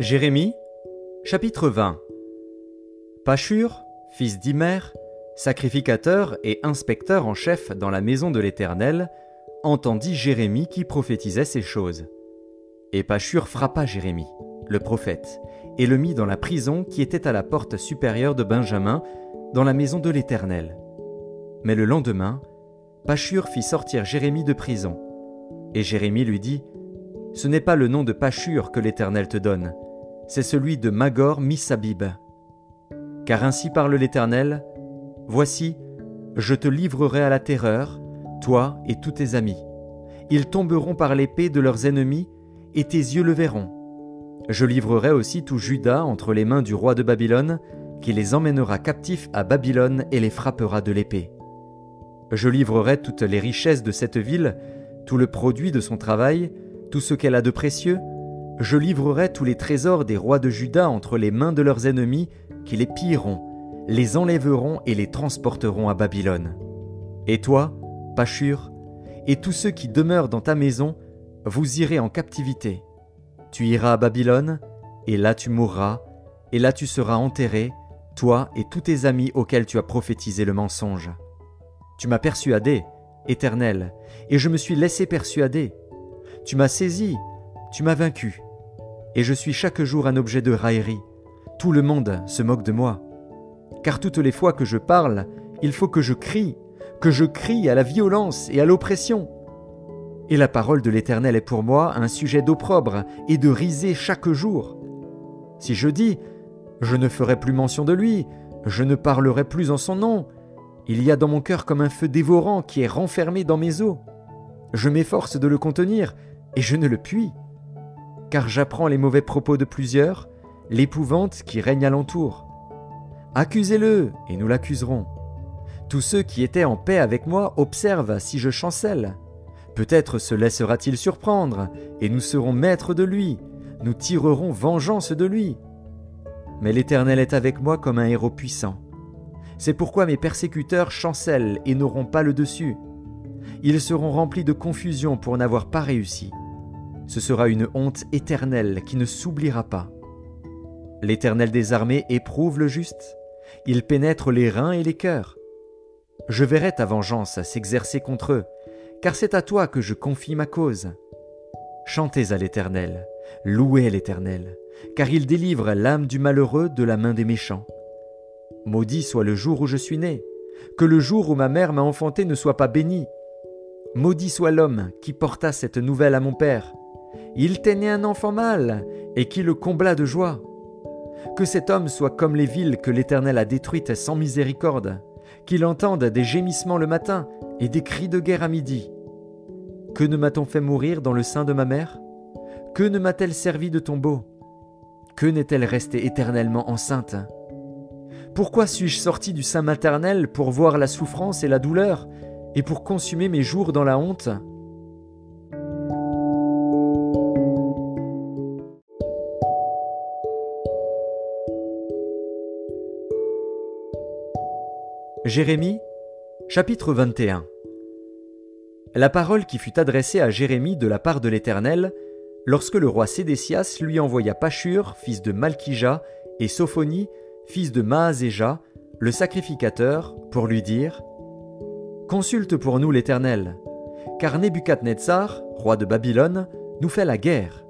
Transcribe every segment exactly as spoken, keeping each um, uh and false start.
Jérémie, chapitre vingt. Pashur, fils d'Imer, sacrificateur et inspecteur en chef dans la maison de l'Éternel, entendit Jérémie qui prophétisait ces choses. Et Pashur frappa Jérémie, le prophète, et le mit dans la prison qui était à la porte supérieure de Benjamin, dans la maison de l'Éternel. Mais le lendemain, Pashur fit sortir Jérémie de prison. Et Jérémie lui dit : « Ce n'est pas le nom de Pashur que l'Éternel te donne. C'est celui de Magor Misabib. Car ainsi parle l'Éternel, « Voici, je te livrerai à la terreur, toi et tous tes amis. Ils tomberont par l'épée de leurs ennemis, et tes yeux le verront. Je livrerai aussi tout Juda entre les mains du roi de Babylone, qui les emmènera captifs à Babylone et les frappera de l'épée. Je livrerai toutes les richesses de cette ville, tout le produit de son travail, tout ce qu'elle a de précieux. Je livrerai tous les trésors des rois de Juda entre les mains de leurs ennemis, qui les pilleront, les enlèveront et les transporteront à Babylone. Et toi, Pashur, et tous ceux qui demeurent dans ta maison, vous irez en captivité. Tu iras à Babylone, et là tu mourras, et là tu seras enterré, toi et tous tes amis auxquels tu as prophétisé le mensonge. Tu m'as persuadé, Éternel, et je me suis laissé persuader. Tu m'as saisi, tu m'as vaincu. Et je suis chaque jour un objet de raillerie. Tout le monde se moque de moi. Car toutes les fois que je parle, il faut que je crie, que je crie à la violence et à l'oppression. Et la parole de l'Éternel est pour moi un sujet d'opprobre et de risée chaque jour. Si je dis, je ne ferai plus mention de lui, je ne parlerai plus en son nom, il y a dans mon cœur comme un feu dévorant qui est renfermé dans mes os. Je m'efforce de le contenir, et je ne le puis. Car j'apprends les mauvais propos de plusieurs, l'épouvante qui règne alentour. Accusez-le, et nous l'accuserons. Tous ceux qui étaient en paix avec moi observent si je chancelle. Peut-être se laissera-t-il surprendre, et nous serons maîtres de lui, nous tirerons vengeance de lui. Mais l'Éternel est avec moi comme un héros puissant. C'est pourquoi mes persécuteurs chancellent et n'auront pas le dessus. Ils seront remplis de confusion pour n'avoir pas réussi. Ce sera une honte éternelle qui ne s'oubliera pas. L'Éternel des armées éprouve le juste. Il pénètre les reins et les cœurs. Je verrai ta vengeance s'exercer contre eux, car c'est à toi que je confie ma cause. Chantez à l'Éternel, louez l'Éternel, car il délivre l'âme du malheureux de la main des méchants. Maudit soit le jour où je suis né, que le jour où ma mère m'a enfanté ne soit pas béni. Maudit soit l'homme qui porta cette nouvelle à mon père. Il t'est né un enfant mâle, et qui le combla de joie. Que cet homme soit comme les villes que l'Éternel a détruites sans miséricorde, qu'il entende des gémissements le matin et des cris de guerre à midi. Que ne m'a-t-on fait mourir dans le sein de ma mère? Que ne m'a-t-elle servi de tombeau? Que n'est-elle restée éternellement enceinte? Pourquoi suis-je sorti du sein maternel pour voir la souffrance et la douleur, et pour consumer mes jours dans la honte ? Jérémie, chapitre vingt et un. La parole qui fut adressée à Jérémie de la part de l'Éternel, lorsque le roi Sédécias lui envoya Pashur, fils de Malkijah, et Sophonie, fils de Maaséja, le sacrificateur, pour lui dire « Consulte pour nous l'Éternel, car Nebucadnetsar, roi de Babylone, nous fait la guerre.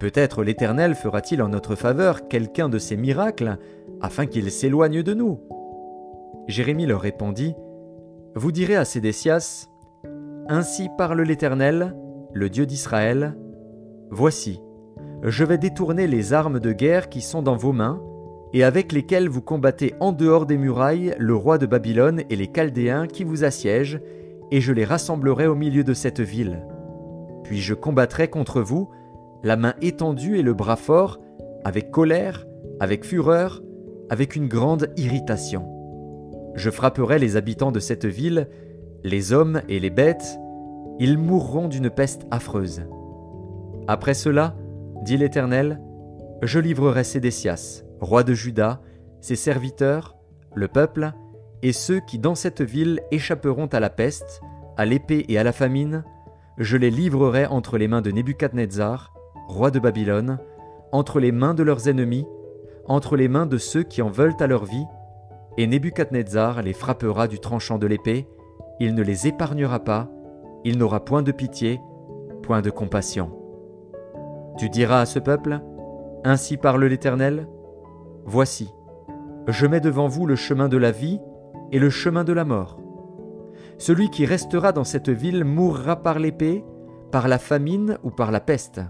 Peut-être l'Éternel fera-t-il en notre faveur quelqu'un de ses miracles, afin qu'il s'éloigne de nous. » Jérémie leur répondit « Vous direz à Sédécias, « Ainsi parle l'Éternel, le Dieu d'Israël. Voici, je vais détourner les armes de guerre qui sont dans vos mains, et avec lesquels vous combattez en dehors des murailles le roi de Babylone et les Chaldéens qui vous assiègent, et je les rassemblerai au milieu de cette ville. Puis je combattrai contre vous, la main étendue et le bras fort, avec colère, avec fureur, avec une grande irritation. Je frapperai les habitants de cette ville, les hommes et les bêtes, ils mourront d'une peste affreuse. Après cela, dit l'Éternel, je livrerai Sédécias, roi de Juda, ses serviteurs, le peuple, et ceux qui dans cette ville échapperont à la peste, à l'épée et à la famine, je les livrerai entre les mains de Nebucadnetsar, roi de Babylone, entre les mains de leurs ennemis, entre les mains de ceux qui en veulent à leur vie, et Nebucadnetsar les frappera du tranchant de l'épée, il ne les épargnera pas, il n'aura point de pitié, point de compassion. Tu diras à ce peuple, ainsi parle l'Éternel, voici, je mets devant vous le chemin de la vie et le chemin de la mort. Celui qui restera dans cette ville mourra par l'épée, par la famine ou par la peste.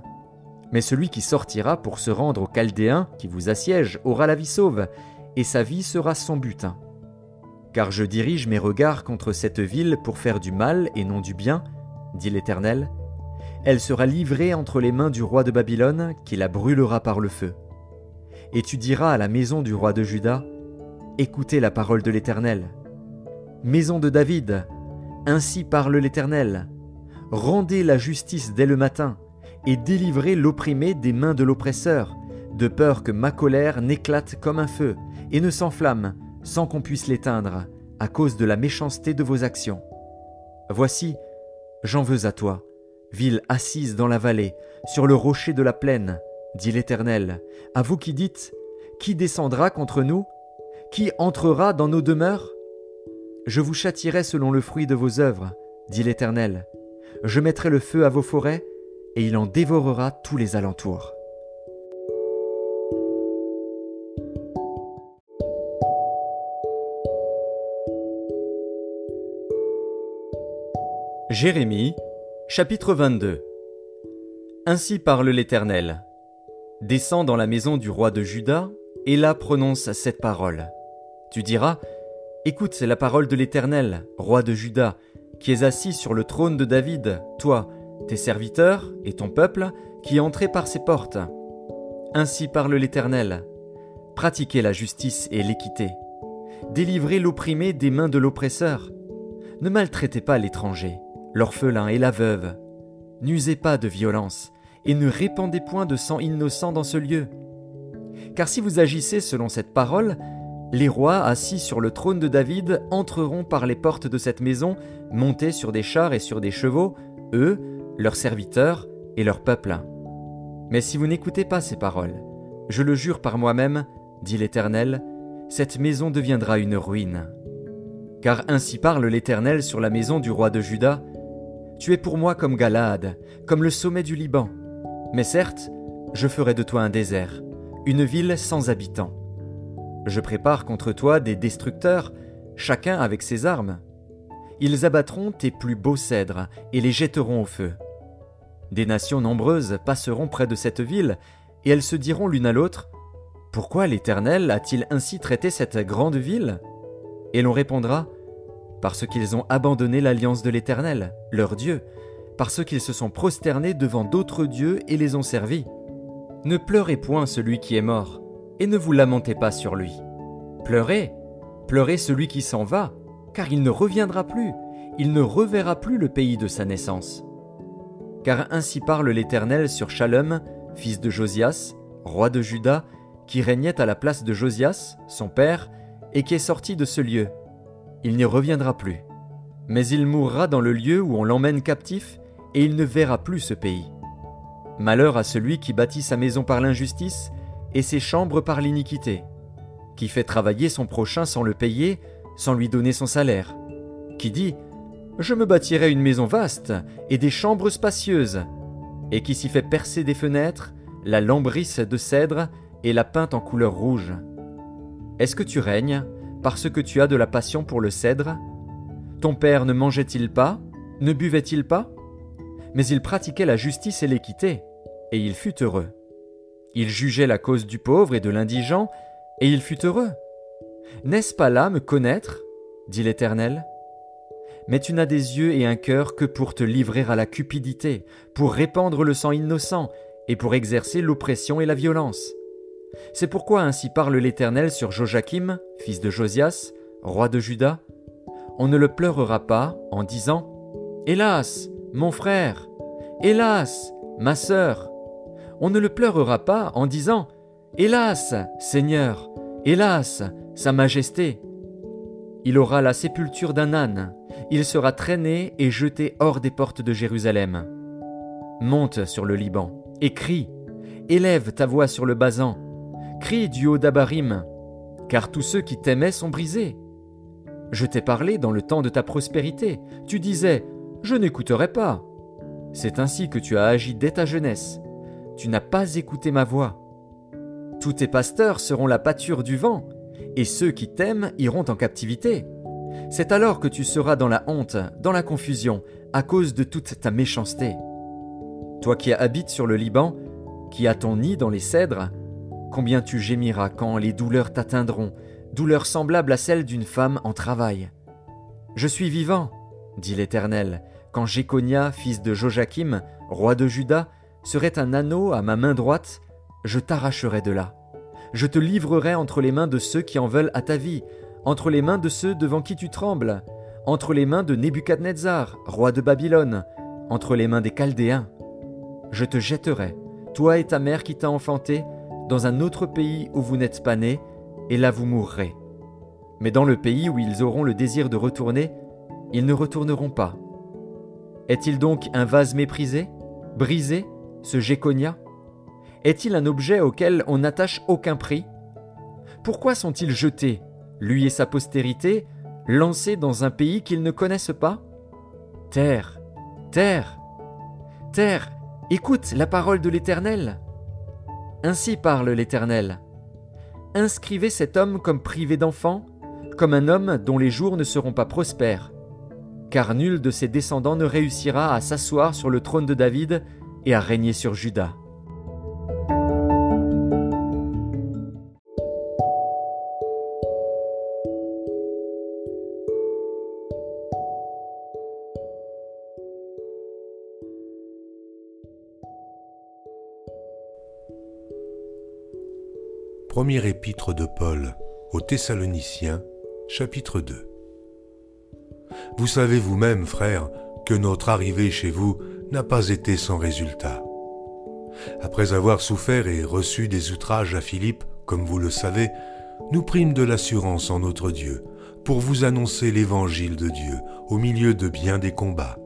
Mais celui qui sortira pour se rendre aux Chaldéens qui vous assiègent aura la vie sauve, et sa vie sera son butin. Car je dirige mes regards contre cette ville pour faire du mal et non du bien, dit l'Éternel. Elle sera livrée entre les mains du roi de Babylone, qui la brûlera par le feu. Et tu diras à la maison du roi de Juda, écoutez la parole de l'Éternel. Maison de David, ainsi parle l'Éternel. Rendez la justice dès le matin, et délivrez l'opprimé des mains de l'oppresseur, de peur que ma colère n'éclate comme un feu, et ne s'enflamme, sans qu'on puisse l'éteindre, à cause de la méchanceté de vos actions. Voici, j'en veux à toi, ville assise dans la vallée, sur le rocher de la plaine, dit l'Éternel, à vous qui dites, qui descendra contre nous? Qui entrera dans nos demeures? Je vous châtirai selon le fruit de vos œuvres, dit l'Éternel. Je mettrai le feu à vos forêts, et il en dévorera tous les alentours. Jérémie, chapitre vingt-deux. Ainsi parle l'Éternel. Descends dans la maison du roi de Juda, et là prononce cette parole. Tu diras, écoute, c'est la parole de l'Éternel, roi de Juda, qui est assis sur le trône de David, toi, tes serviteurs et ton peuple, qui entrez par ses portes. Ainsi parle l'Éternel. Pratiquez la justice et l'équité. Délivrez l'opprimé des mains de l'oppresseur. Ne maltraitez pas l'étranger, l'orphelin et la veuve. N'usez pas de violence, et ne répandez point de sang innocent dans ce lieu. Car si vous agissez selon cette parole, les rois assis sur le trône de David entreront par les portes de cette maison, montés sur des chars et sur des chevaux, eux, leurs serviteurs et leur peuple. Mais si vous n'écoutez pas ces paroles, je le jure par moi-même, dit l'Éternel, cette maison deviendra une ruine. Car ainsi parle l'Éternel sur la maison du roi de Juda, « Tu es pour moi comme Galaad, comme le sommet du Liban. Mais certes, je ferai de toi un désert, une ville sans habitants. Je prépare contre toi des destructeurs, chacun avec ses armes. Ils abattront tes plus beaux cèdres et les jetteront au feu. Des nations nombreuses passeront près de cette ville, et elles se diront l'une à l'autre, « Pourquoi l'Éternel a-t-il ainsi traité cette grande ville ?» Et l'on répondra, « Parce qu'ils ont abandonné l'alliance de l'Éternel, leur Dieu, parce qu'ils se sont prosternés devant d'autres dieux et les ont servis. Ne pleurez point celui qui est mort, et ne vous lamentez pas sur lui. Pleurez, pleurez celui qui s'en va, car il ne reviendra plus, il ne reverra plus le pays de sa naissance. » Car ainsi parle l'Éternel sur Chalum, fils de Josias, roi de Juda, qui régnait à la place de Josias, son père, et qui est sorti de ce lieu. Il n'y reviendra plus. Mais il mourra dans le lieu où on l'emmène captif, et il ne verra plus ce pays. Malheur à celui qui bâtit sa maison par l'injustice, et ses chambres par l'iniquité, qui fait travailler son prochain sans le payer, sans lui donner son salaire, qui dit « Je me bâtirai une maison vaste, et des chambres spacieuses », et qui s'y fait percer des fenêtres, la lambrisse de cèdre, et la peinte en couleur rouge. Est-ce que tu règnes parce que tu as de la passion pour le cèdre? Ton père ne mangeait-il pas? Ne buvait-il pas? Mais il pratiquait la justice et l'équité, et il fut heureux. Il jugeait la cause du pauvre et de l'indigent, et il fut heureux. N'est-ce pas là me connaître? Dit l'Éternel. Mais tu n'as des yeux et un cœur que pour te livrer à la cupidité, pour répandre le sang innocent, et pour exercer l'oppression et la violence. C'est pourquoi ainsi parle l'Éternel sur Jojakim, fils de Josias, roi de Juda. On ne le pleurera pas en disant « Hélas, mon frère! Hélas, ma sœur !» On ne le pleurera pas en disant « Hélas, Seigneur! Hélas, Sa Majesté !» Il aura la sépulture d'un âne, il sera traîné et jeté hors des portes de Jérusalem. Monte sur le Liban et crie. élève ta voix sur le Basan, crie du haut d'Abarim, car tous ceux qui t'aimaient sont brisés. Je t'ai parlé dans le temps de ta prospérité, tu disais, je n'écouterai pas. C'est ainsi que tu as agi dès ta jeunesse, tu n'as pas écouté ma voix. Tous tes pasteurs seront la pâture du vent, et ceux qui t'aiment iront en captivité. C'est alors que tu seras dans la honte, dans la confusion, à cause de toute ta méchanceté. Toi qui habites sur le Liban, qui as ton nid dans les cèdres, combien tu gémiras quand les douleurs t'atteindront, douleurs semblables à celles d'une femme en travail. Je suis vivant, dit l'Éternel, quand Jéconia, fils de Jojakim, roi de Juda, serait un anneau à ma main droite, je t'arracherai de là. Je te livrerai entre les mains de ceux qui en veulent à ta vie, entre les mains de ceux devant qui tu trembles, entre les mains de Nebucadnetsar, roi de Babylone, entre les mains des Chaldéens. Je te jetterai, toi et ta mère qui t'a enfanté, dans un autre pays où vous n'êtes pas nés, et là vous mourrez. Mais dans le pays où ils auront le désir de retourner, ils ne retourneront pas. Est-il donc un vase méprisé, brisé, ce Jéconia ? Est-il un objet auquel on n'attache aucun prix ? Pourquoi sont-ils jetés, lui et sa postérité, lancés dans un pays qu'ils ne connaissent pas ? Terre, terre, terre, écoute la parole de l'Éternel. Ainsi parle l'Éternel. Inscrivez cet homme comme privé d'enfants, comme un homme dont les jours ne seront pas prospères. Car nul de ses descendants ne réussira à s'asseoir sur le trône de David et à régner sur Juda. Premier épître de Paul aux Thessaloniciens, chapitre deux. Vous savez vous-même, frères, que notre arrivée chez vous n'a pas été sans résultat. Après avoir souffert et reçu des outrages à Philippe, comme vous le savez, nous prîmes de l'assurance en notre Dieu pour vous annoncer l'évangile de Dieu au milieu de bien des combats.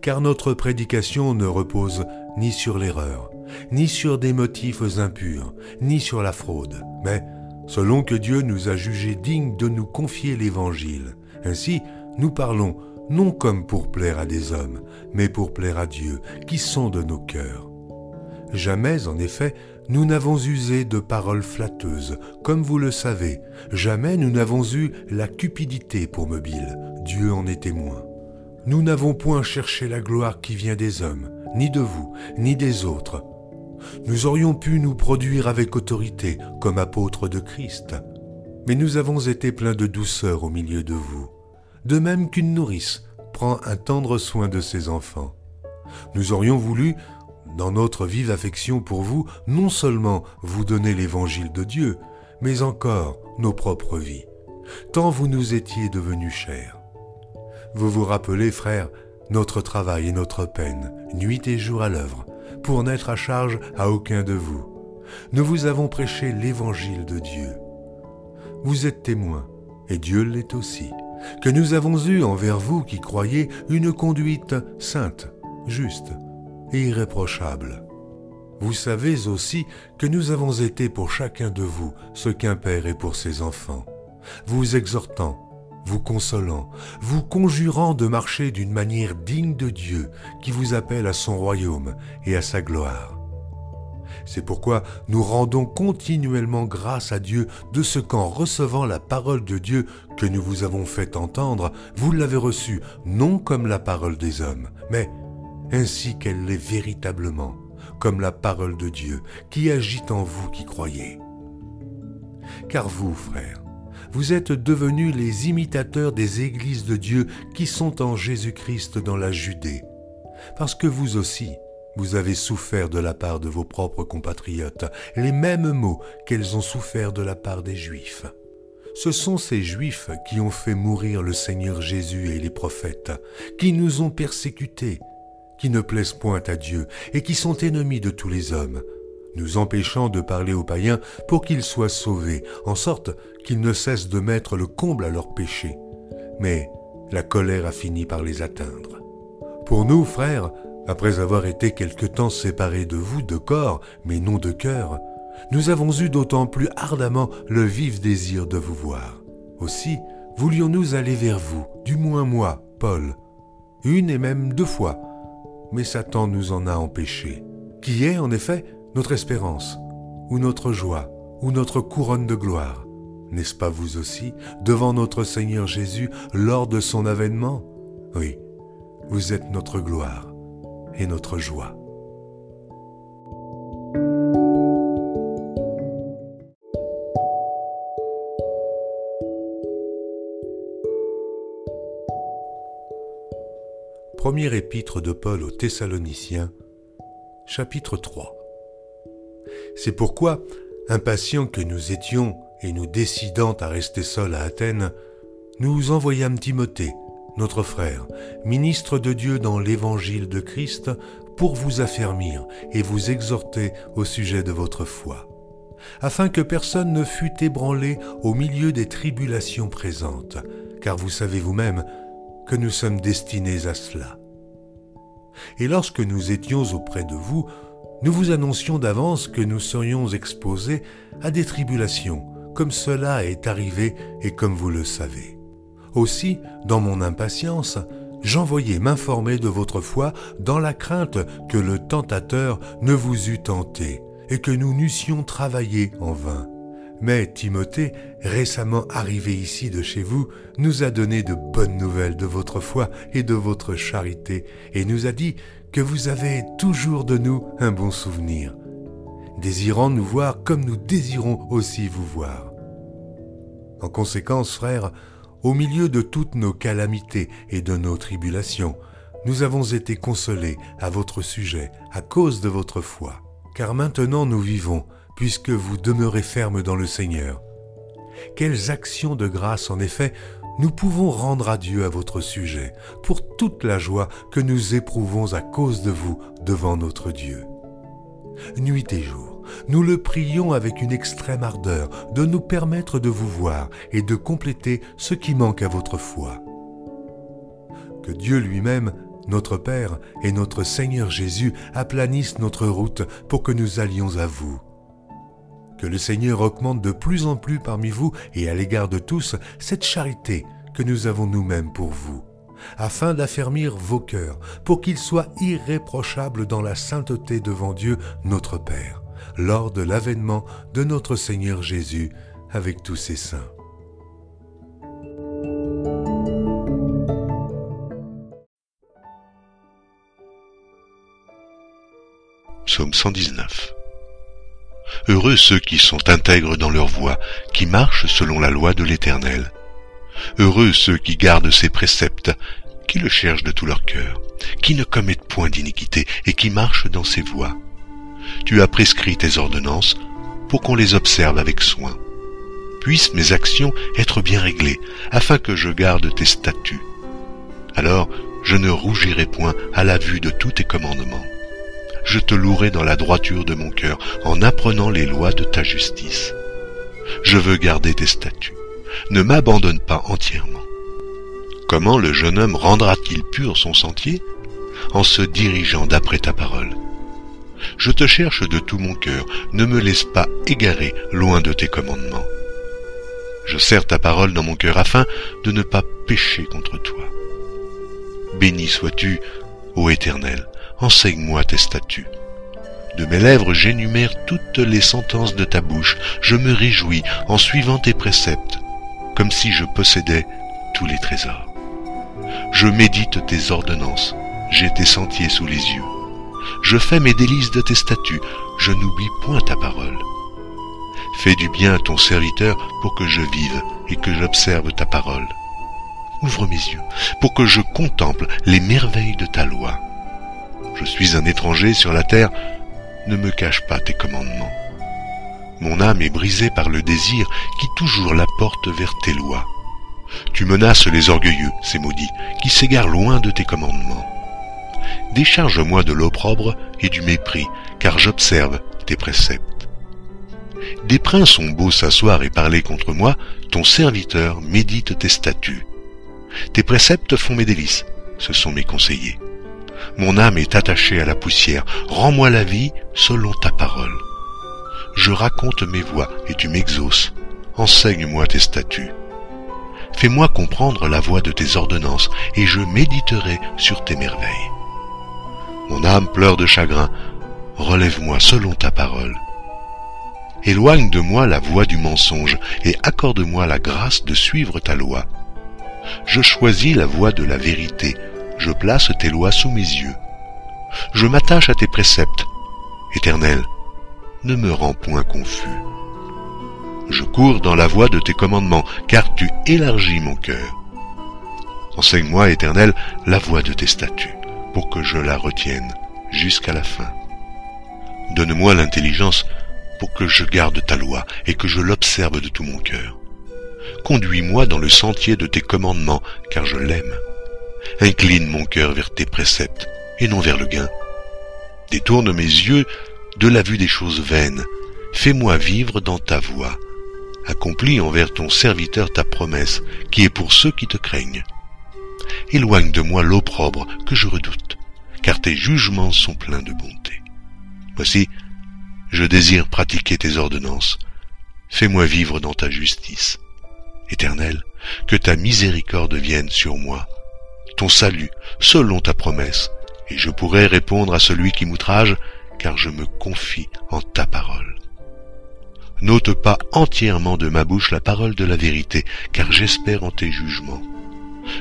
Car notre prédication ne repose ni sur l'erreur, ni sur des motifs impurs, ni sur la fraude, mais selon que Dieu nous a jugés dignes de nous confier l'Évangile. Ainsi, nous parlons non comme pour plaire à des hommes, mais pour plaire à Dieu, qui sonde nos cœurs. Jamais, en effet, nous n'avons usé de paroles flatteuses, comme vous le savez. Jamais nous n'avons eu la cupidité pour mobile. Dieu en est témoin. Nous n'avons point cherché la gloire qui vient des hommes, ni de vous, ni des autres. Nous aurions pu nous produire avec autorité, comme apôtres de Christ. Mais nous avons été pleins de douceur au milieu de vous, de même qu'une nourrice prend un tendre soin de ses enfants. Nous aurions voulu, dans notre vive affection pour vous, non seulement vous donner l'évangile de Dieu, mais encore nos propres vies, tant vous nous étiez devenus chers. Vous vous rappelez, frères, notre travail et notre peine, nuit et jour à l'œuvre, pour n'être à charge à aucun de vous. Nous vous avons prêché l'évangile de Dieu. Vous êtes témoins, et Dieu l'est aussi, que nous avons eu envers vous qui croyez une conduite sainte, juste et irréprochable. Vous savez aussi que nous avons été pour chacun de vous ce qu'un père est pour ses enfants, vous exhortant, vous consolant, vous conjurant de marcher d'une manière digne de Dieu qui vous appelle à son royaume et à sa gloire. C'est pourquoi nous rendons continuellement grâce à Dieu de ce qu'en recevant la parole de Dieu que nous vous avons fait entendre, vous l'avez reçue non comme la parole des hommes, mais ainsi qu'elle l'est véritablement, comme la parole de Dieu qui agit en vous qui croyez. Car vous, frères, vous êtes devenus les imitateurs des églises de Dieu qui sont en Jésus-Christ dans la Judée, parce que vous aussi, vous avez souffert de la part de vos propres compatriotes, les mêmes maux qu'elles ont souffert de la part des Juifs. Ce sont ces Juifs qui ont fait mourir le Seigneur Jésus et les prophètes, qui nous ont persécutés, qui ne plaisent point à Dieu et qui sont ennemis de tous les hommes, nous empêchant de parler aux païens pour qu'ils soient sauvés, en sorte qu'ils ne cessent de mettre le comble à leurs péchés. Mais la colère a fini par les atteindre. Pour nous, frères, Après avoir été quelque temps séparés de vous de corps, mais non de cœur, nous avons eu d'autant plus ardemment le vif désir de vous voir. Aussi, voulions-nous aller vers vous, du moins moi, Paul, une et même deux fois, mais Satan nous en a empêchés. Qui est, en effet, notre espérance, ou notre joie, ou notre couronne de gloire, n'est-ce pas vous aussi, devant notre Seigneur Jésus, lors de son avènement? Oui, vous êtes notre gloire et notre joie. Première épître de Paul aux Thessaloniciens, chapitre trois. C'est pourquoi, impatients que nous étions et nous décidant à rester seuls à Athènes, nous envoyâmes Timothée, notre frère, ministre de Dieu dans l'Évangile de Christ, pour vous affermir et vous exhorter au sujet de votre foi, afin que personne ne fût ébranlé au milieu des tribulations présentes, car vous savez vous-même que nous sommes destinés à cela. Et lorsque nous étions auprès de vous, nous vous annoncions d'avance que nous serions exposés à des tribulations, comme cela est arrivé et comme vous le savez. Aussi, dans mon impatience, j'envoyais m'informer de votre foi dans la crainte que le tentateur ne vous eût tenté et que nous n'eussions travaillé en vain. Mais Timothée, récemment arrivé ici de chez vous, nous a donné de bonnes nouvelles de votre foi et de votre charité et nous a dit que vous avez toujours de nous un bon souvenir, désirant nous voir comme nous désirons aussi vous voir. En conséquence, frères, au milieu de toutes nos calamités et de nos tribulations, nous avons été consolés à votre sujet à cause de votre foi, car maintenant nous vivons, puisque vous demeurez fermes dans le Seigneur. Quelles actions de grâce, en effet, nous pouvons rendre à Dieu à votre sujet, pour toute la joie que nous éprouvons à cause de vous devant notre Dieu. Nuit et jour, nous le prions avec une extrême ardeur de nous permettre de vous voir et de compléter ce qui manque à votre foi. Que Dieu lui-même, notre Père et notre Seigneur Jésus aplanissent notre route pour que nous allions à vous. Que le Seigneur augmente de plus en plus parmi vous et à l'égard de tous cette charité que nous avons nous-mêmes pour vous, afin d'affermir vos cœurs, pour qu'ils soient irréprochables dans la sainteté devant Dieu notre Père, lors de l'avènement de notre Seigneur Jésus avec tous ses saints. Psaume cent dix-neuf. Heureux ceux qui sont intègres dans leur voie, qui marchent selon la loi de l'Éternel. Heureux ceux qui gardent ses préceptes, qui le cherchent de tout leur cœur, qui ne commettent point d'iniquité et qui marchent dans ses voies. Tu as prescrit tes ordonnances pour qu'on les observe avec soin. Puissent mes actions être bien réglées, afin que je garde tes statuts. Alors je ne rougirai point à la vue de tous tes commandements. Je te louerai dans la droiture de mon cœur, en apprenant les lois de ta justice. Je veux garder tes statuts. Ne m'abandonne pas entièrement. Comment le jeune homme rendra-t-il pur son sentier? En se dirigeant d'après ta parole. Je te cherche de tout mon cœur. Ne me laisse pas égaré loin de tes commandements. Je serre ta parole dans mon cœur afin de ne pas pécher contre toi. Béni sois-tu, ô Éternel. Enseigne-moi tes statuts. De mes lèvres j'énumère toutes les sentences de ta bouche. Je me réjouis en suivant tes préceptes, comme si je possédais tous les trésors. Je médite tes ordonnances. J'ai tes sentiers sous les yeux. Je fais mes délices de tes statuts. Je n'oublie point ta parole. Fais du bien à ton serviteur pour que je vive et que j'observe ta parole. Ouvre mes yeux pour que je contemple les merveilles de ta loi. Je suis un étranger sur la terre, ne me cache pas tes commandements. Mon âme est brisée par le désir qui toujours la porte vers tes lois. Tu menaces les orgueilleux, ces maudits, qui s'égarent loin de tes commandements. Décharge-moi de l'opprobre et du mépris, car j'observe tes préceptes. Des princes ont beau s'asseoir et parler contre moi, ton serviteur médite tes statuts. Tes préceptes font mes délices, ce sont mes conseillers. Mon âme est attachée à la poussière. Rends-moi la vie selon ta parole. Je raconte mes voies et tu m'exauces. Enseigne-moi tes statuts. Fais-moi comprendre la voie de tes ordonnances et je méditerai sur tes merveilles. Mon âme pleure de chagrin. Relève-moi selon ta parole. Éloigne de moi la voie du mensonge et accorde-moi la grâce de suivre ta loi. Je choisis la voie de la vérité. Je place tes lois sous mes yeux. Je m'attache à tes préceptes. Éternel, ne me rends point confus. Je cours dans la voie de tes commandements, car tu élargis mon cœur. Enseigne-moi, Éternel, la voie de tes statuts, pour que je la retienne jusqu'à la fin. Donne-moi l'intelligence pour que je garde ta loi et que je l'observe de tout mon cœur. Conduis-moi dans le sentier de tes commandements, car je l'aime. Incline mon cœur vers tes préceptes et non vers le gain. Détourne mes yeux de la vue des choses vaines. Fais-moi vivre dans ta voie. Accomplis envers ton serviteur ta promesse, qui est pour ceux qui te craignent. Éloigne de moi l'opprobre que je redoute, car tes jugements sont pleins de bonté. Voici, je désire pratiquer tes ordonnances. Fais-moi vivre dans ta justice. Éternel, que ta miséricorde vienne sur moi, ton salut, selon ta promesse, et je pourrai répondre à celui qui m'outrage, car je me confie en ta parole. N'ôte pas entièrement de ma bouche la parole de la vérité, car j'espère en tes jugements.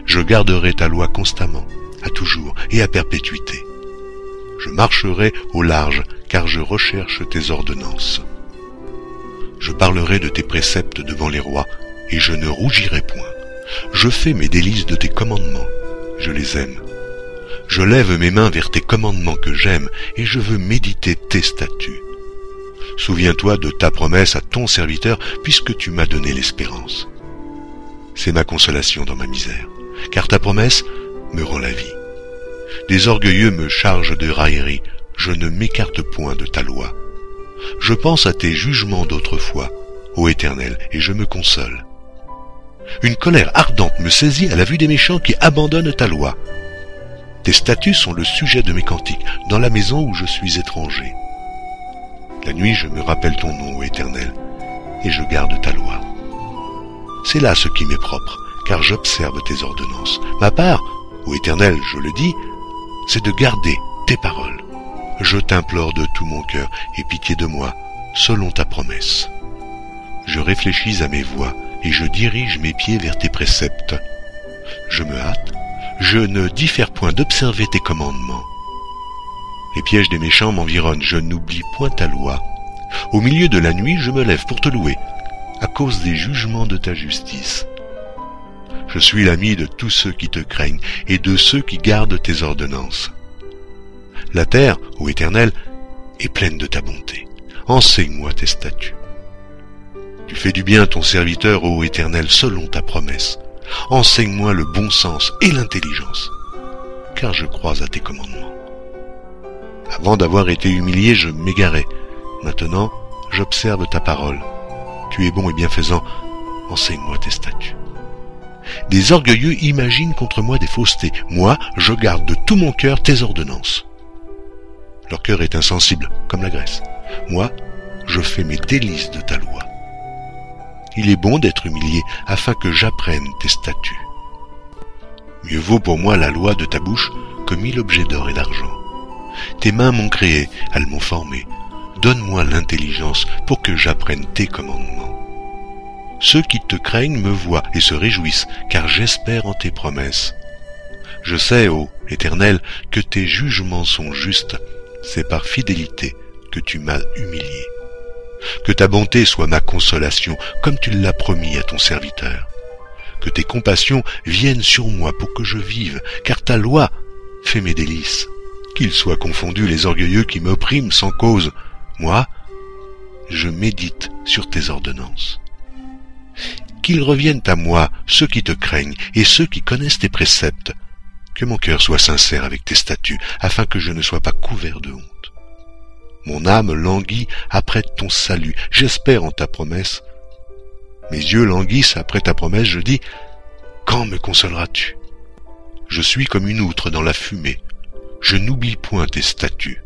Je garderai ta loi constamment, à toujours et à perpétuité. Je marcherai au large, car je recherche tes ordonnances. Je parlerai de tes préceptes devant les rois, et je ne rougirai point. Je fais mes délices de tes commandements, je les aime. Je lève mes mains vers tes commandements que j'aime, et je veux méditer tes statuts. Souviens-toi de ta promesse à ton serviteur, puisque tu m'as donné l'espérance. C'est ma consolation dans ma misère, car ta promesse me rend la vie. Des orgueilleux me chargent de railleries, je ne m'écarte point de ta loi. Je pense à tes jugements d'autrefois, ô Éternel, et je me console. Une colère ardente me saisit à la vue des méchants qui abandonnent ta loi. Tes statuts sont le sujet de mes cantiques, dans la maison où je suis étranger. La nuit, je me rappelle ton nom, ô Éternel, et je garde ta loi. C'est là ce qui m'est propre, car j'observe tes ordonnances. Ma part, ô Éternel, je le dis, c'est de garder tes paroles. Je t'implore de tout mon cœur, aie pitié de moi, selon ta promesse. Je réfléchis à mes voies, et je dirige mes pieds vers tes préceptes. Je me hâte, je ne diffère point d'observer tes commandements. Les pièges des méchants m'environnent, je n'oublie point ta loi. Au milieu de la nuit, je me lève pour te louer, à cause des jugements de ta justice. Je suis l'ami de tous ceux qui te craignent et de ceux qui gardent tes ordonnances. La terre, ô Éternel, est pleine de ta bonté. Enseigne-moi tes statuts. Tu fais du bien à ton serviteur, ô Éternel, selon ta promesse. Enseigne-moi le bon sens et l'intelligence, car je crois à tes commandements. Avant d'avoir été humilié, je m'égarais. Maintenant, j'observe ta parole. Tu es bon et bienfaisant. Enseigne-moi tes statuts. Des orgueilleux imaginent contre moi des faussetés. Moi, je garde de tout mon cœur tes ordonnances. Leur cœur est insensible, comme la graisse. Moi, je fais mes délices de ta loi. Il est bon d'être humilié, afin que j'apprenne tes statuts. Mieux vaut pour moi la loi de ta bouche que mille objets d'or et d'argent. Tes mains m'ont créé, elles m'ont formé. Donne-moi l'intelligence pour que j'apprenne tes commandements. Ceux qui te craignent me voient et se réjouissent, car j'espère en tes promesses. Je sais, ô Éternel, que tes jugements sont justes. C'est par fidélité que tu m'as humilié. Que ta bonté soit ma consolation, comme tu l'as promis à ton serviteur. Que tes compassions viennent sur moi pour que je vive, car ta loi fait mes délices. Qu'ils soient confondus les orgueilleux qui m'oppriment sans cause. Moi, je médite sur tes ordonnances. Qu'ils reviennent à moi ceux qui te craignent et ceux qui connaissent tes préceptes. Que mon cœur soit sincère avec tes statuts, afin que je ne sois pas couvert de honte. Mon âme languit après ton salut, j'espère en ta promesse. Mes yeux languissent après ta promesse, je dis, quand me consoleras-tu? Je suis comme une outre dans la fumée. je n'oublie point tes statuts.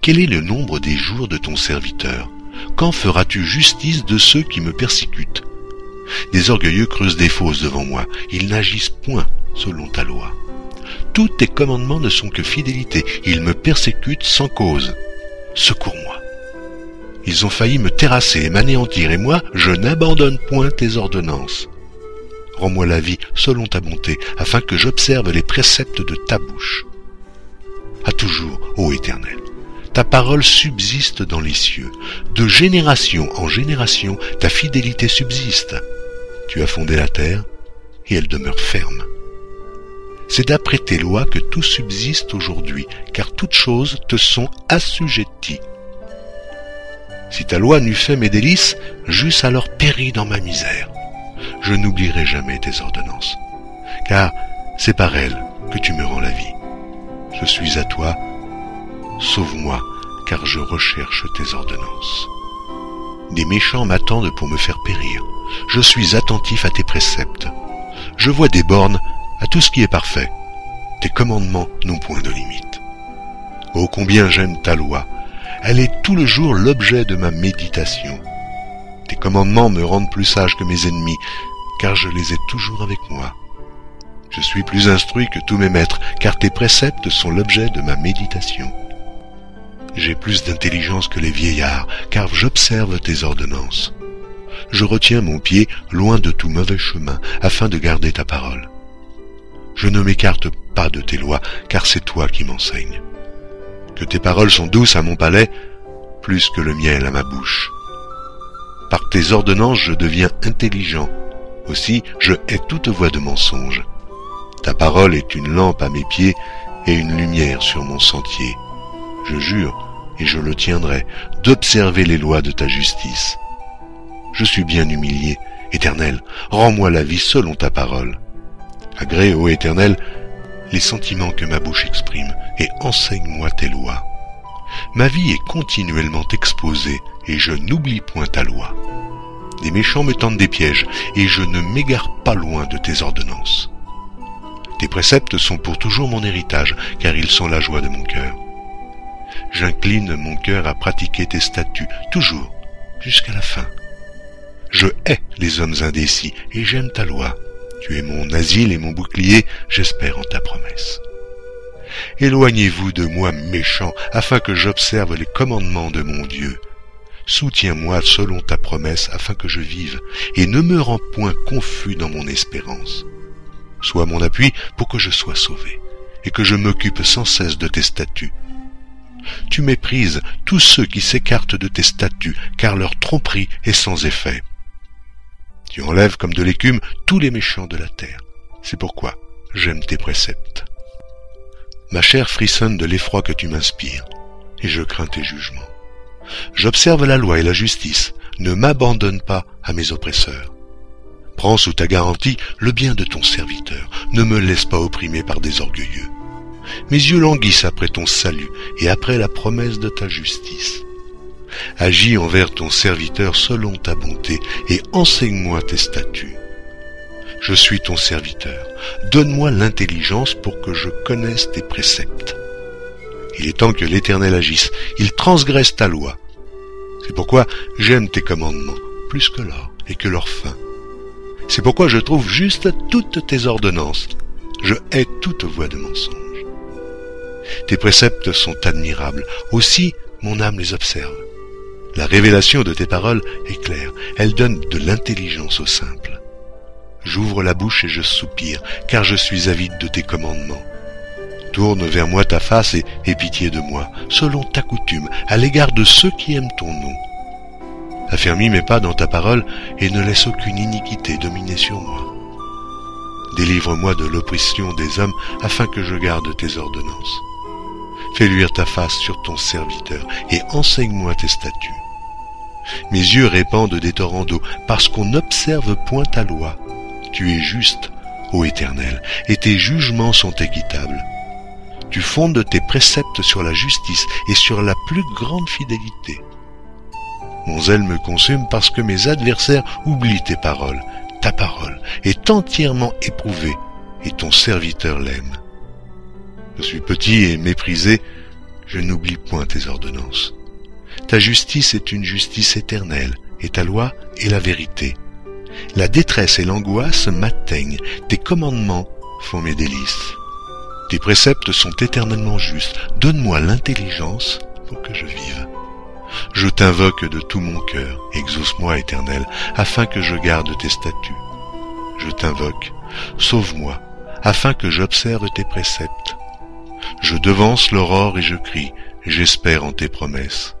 Quel est le nombre des jours de ton serviteur? Quand feras-tu justice de ceux qui me persécutent? Des orgueilleux creusent des fosses devant moi, ils n'agissent point selon ta loi. Tous tes commandements ne sont que fidélité, ils me persécutent sans cause. Secours-moi. Ils ont failli me terrasser et m'anéantir, et moi, je n'abandonne point tes ordonnances. Rends-moi la vie selon ta bonté, afin que j'observe les préceptes de ta bouche. À toujours, ô Éternel, ta parole subsiste dans les cieux. De génération en génération, ta fidélité subsiste. Tu as fondé la terre, et elle demeure ferme. C'est d'après tes lois que tout subsiste aujourd'hui, car toutes choses te sont assujetties. Si ta loi n'eût fait mes délices, j'eusse alors péri dans ma misère. Je n'oublierai jamais tes ordonnances, car c'est par elles que tu me rends la vie. Je suis à toi, sauve-moi, car je recherche tes ordonnances. Des méchants m'attendent pour me faire périr. Je suis attentif à tes préceptes. Je vois des bornes à tout ce qui est parfait. Tes commandements n'ont point de limite. Oh, combien j'aime ta loi! Elle est tout le jour l'objet de ma méditation. Tes commandements me rendent plus sage que mes ennemis, car je les ai toujours avec moi. Je suis plus instruit que tous mes maîtres, car tes préceptes sont l'objet de ma méditation. J'ai plus d'intelligence que les vieillards, car j'observe tes ordonnances. Je retiens mon pied loin de tout mauvais chemin, afin de garder ta parole. Je ne m'écarte pas de tes lois, car c'est toi qui m'enseignes. Que tes paroles sont douces à mon palais, plus que le miel à ma bouche. Par tes ordonnances, je deviens intelligent. Aussi, je hais toute voie de mensonge. Ta parole est une lampe à mes pieds et une lumière sur mon sentier. Je jure, et je le tiendrai, d'observer les lois de ta justice. Je suis bien humilié, Éternel, rends-moi la vie selon ta parole. Agrée, ô Éternel, les sentiments que ma bouche exprime, et enseigne-moi tes lois. Ma vie est continuellement exposée, et je n'oublie point ta loi. Des méchants me tendent des pièges, et je ne m'égare pas loin de tes ordonnances. Tes préceptes sont pour toujours mon héritage, car ils sont la joie de mon cœur. J'incline mon cœur à pratiquer tes statuts, toujours, jusqu'à la fin. Je hais les hommes indécis, et j'aime ta loi. Tu es mon asile et mon bouclier, j'espère en ta promesse. Éloignez-vous de moi, méchant, afin que j'observe les commandements de mon Dieu. Soutiens-moi selon ta promesse, afin que je vive, et ne me rends point confus dans mon espérance. Sois mon appui pour que je sois sauvé, et que je m'occupe sans cesse de tes statuts. Tu méprises tous ceux qui s'écartent de tes statuts, car leur tromperie est sans effet. Tu enlèves comme de l'écume tous les méchants de la terre. C'est pourquoi j'aime tes préceptes. Ma chair frissonne de l'effroi que tu m'inspires, et je crains tes jugements. J'observe la loi et la justice, ne m'abandonne pas à mes oppresseurs. Prends sous ta garantie le bien de ton serviteur, ne me laisse pas opprimer par des orgueilleux. Mes yeux languissent après ton salut et après la promesse de ta justice. Agis envers ton serviteur selon ta bonté et enseigne-moi tes statuts. Je suis ton serviteur. Donne-moi l'intelligence pour que je connaisse tes préceptes. Il est temps que l'Éternel agisse. Il transgresse ta loi. C'est pourquoi j'aime tes commandements plus que l'or et que leur fin. C'est pourquoi je trouve juste toutes tes ordonnances. Je hais toute voie de mensonge. Tes préceptes sont admirables. Aussi, mon âme les observe. La révélation de tes paroles est claire, elle donne de l'intelligence au simple. J'ouvre la bouche et je soupire, car je suis avide de tes commandements. Tourne vers moi ta face et aie pitié de moi, selon ta coutume, à l'égard de ceux qui aiment ton nom. Affermis mes pas dans ta parole et ne laisse aucune iniquité dominer sur moi. Délivre-moi de l'oppression des hommes, afin que je garde tes ordonnances. Fais luire ta face sur ton serviteur et enseigne-moi tes statuts. Mes yeux répandent des torrents d'eau parce qu'on n'observe point ta loi. Tu es juste, ô Éternel, et tes jugements sont équitables. Tu fondes tes préceptes sur la justice et sur la plus grande fidélité. Mon zèle me consume parce que mes adversaires oublient tes paroles. Ta parole est entièrement éprouvée et ton serviteur l'aime. Je suis petit et méprisé, je n'oublie point tes ordonnances. Ta justice est une justice éternelle, et ta loi est la vérité. La détresse et l'angoisse m'atteignent, tes commandements font mes délices. Tes préceptes sont éternellement justes, donne-moi l'intelligence pour que je vive. Je t'invoque de tout mon cœur, exauce-moi, Éternel, afin que je garde tes statuts. Je t'invoque, sauve-moi, afin que j'observe tes préceptes. Je devance l'aurore et je crie, j'espère en tes promesses.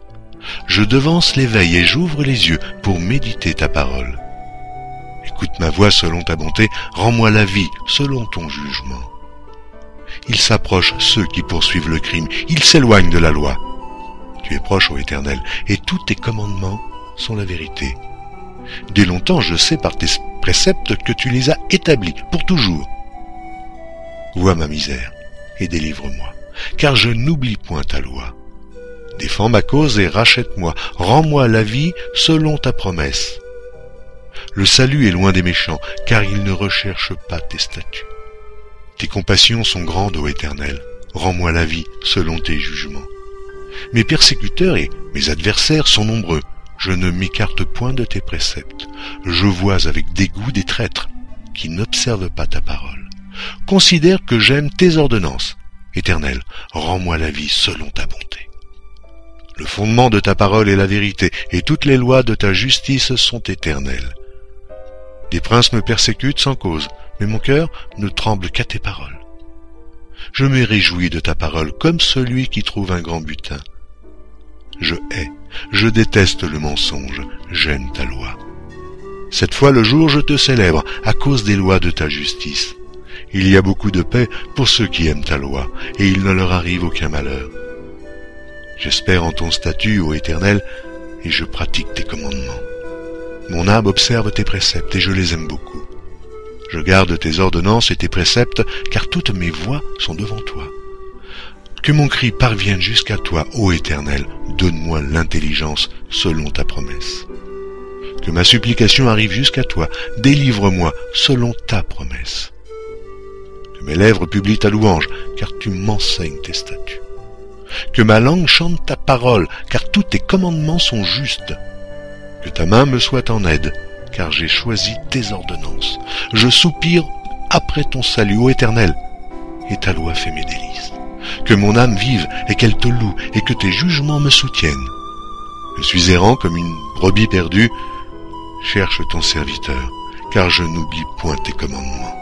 Je devance l'éveil et j'ouvre les yeux pour méditer ta parole. Écoute ma voix selon ta bonté, rends-moi la vie selon ton jugement. Ils s'approchent ceux qui poursuivent le crime, ils s'éloignent de la loi. Tu es proche, ô Éternel, et tous tes commandements sont la vérité. Dès longtemps, je sais par tes préceptes que tu les as établis pour toujours. Vois ma misère et délivre-moi, car je n'oublie point ta loi. Défends ma cause et rachète-moi, rends-moi la vie selon ta promesse. Le salut est loin des méchants, car ils ne recherchent pas tes statuts. Tes compassions sont grandes, ô Éternel, rends-moi la vie selon tes jugements. Mes persécuteurs et mes adversaires sont nombreux, je ne m'écarte point de tes préceptes. Je vois avec dégoût des traîtres qui n'observent pas ta parole. Considère que j'aime tes ordonnances. Éternel, rends-moi la vie selon ta bonté. Le fondement de ta parole est la vérité, et toutes les lois de ta justice sont éternelles. Des princes me persécutent sans cause, mais mon cœur ne tremble qu'à tes paroles. Je me réjouis de ta parole comme celui qui trouve un grand butin. Je hais, je déteste le mensonge, j'aime ta loi. Cette fois le jour je te célèbre à cause des lois de ta justice. Il y a beaucoup de paix pour ceux qui aiment ta loi, et il ne leur arrive aucun malheur. J'espère en ton statut, ô Éternel, et je pratique tes commandements. Mon âme observe tes préceptes, et je les aime beaucoup. Je garde tes ordonnances et tes préceptes, car toutes mes voies sont devant toi. Que mon cri parvienne jusqu'à toi, ô Éternel, donne-moi l'intelligence selon ta promesse. Que ma supplication arrive jusqu'à toi, délivre-moi selon ta promesse. Que mes lèvres publient ta louange, car tu m'enseignes tes statuts. Que ma langue chante ta parole, car tous tes commandements sont justes. Que ta main me soit en aide, car j'ai choisi tes ordonnances. Je soupire après ton salut, ô Éternel, et ta loi fait mes délices. Que mon âme vive, et qu'elle te loue, et que tes jugements me soutiennent. Je suis errant comme une brebis perdue, cherche ton serviteur, car je n'oublie point tes commandements.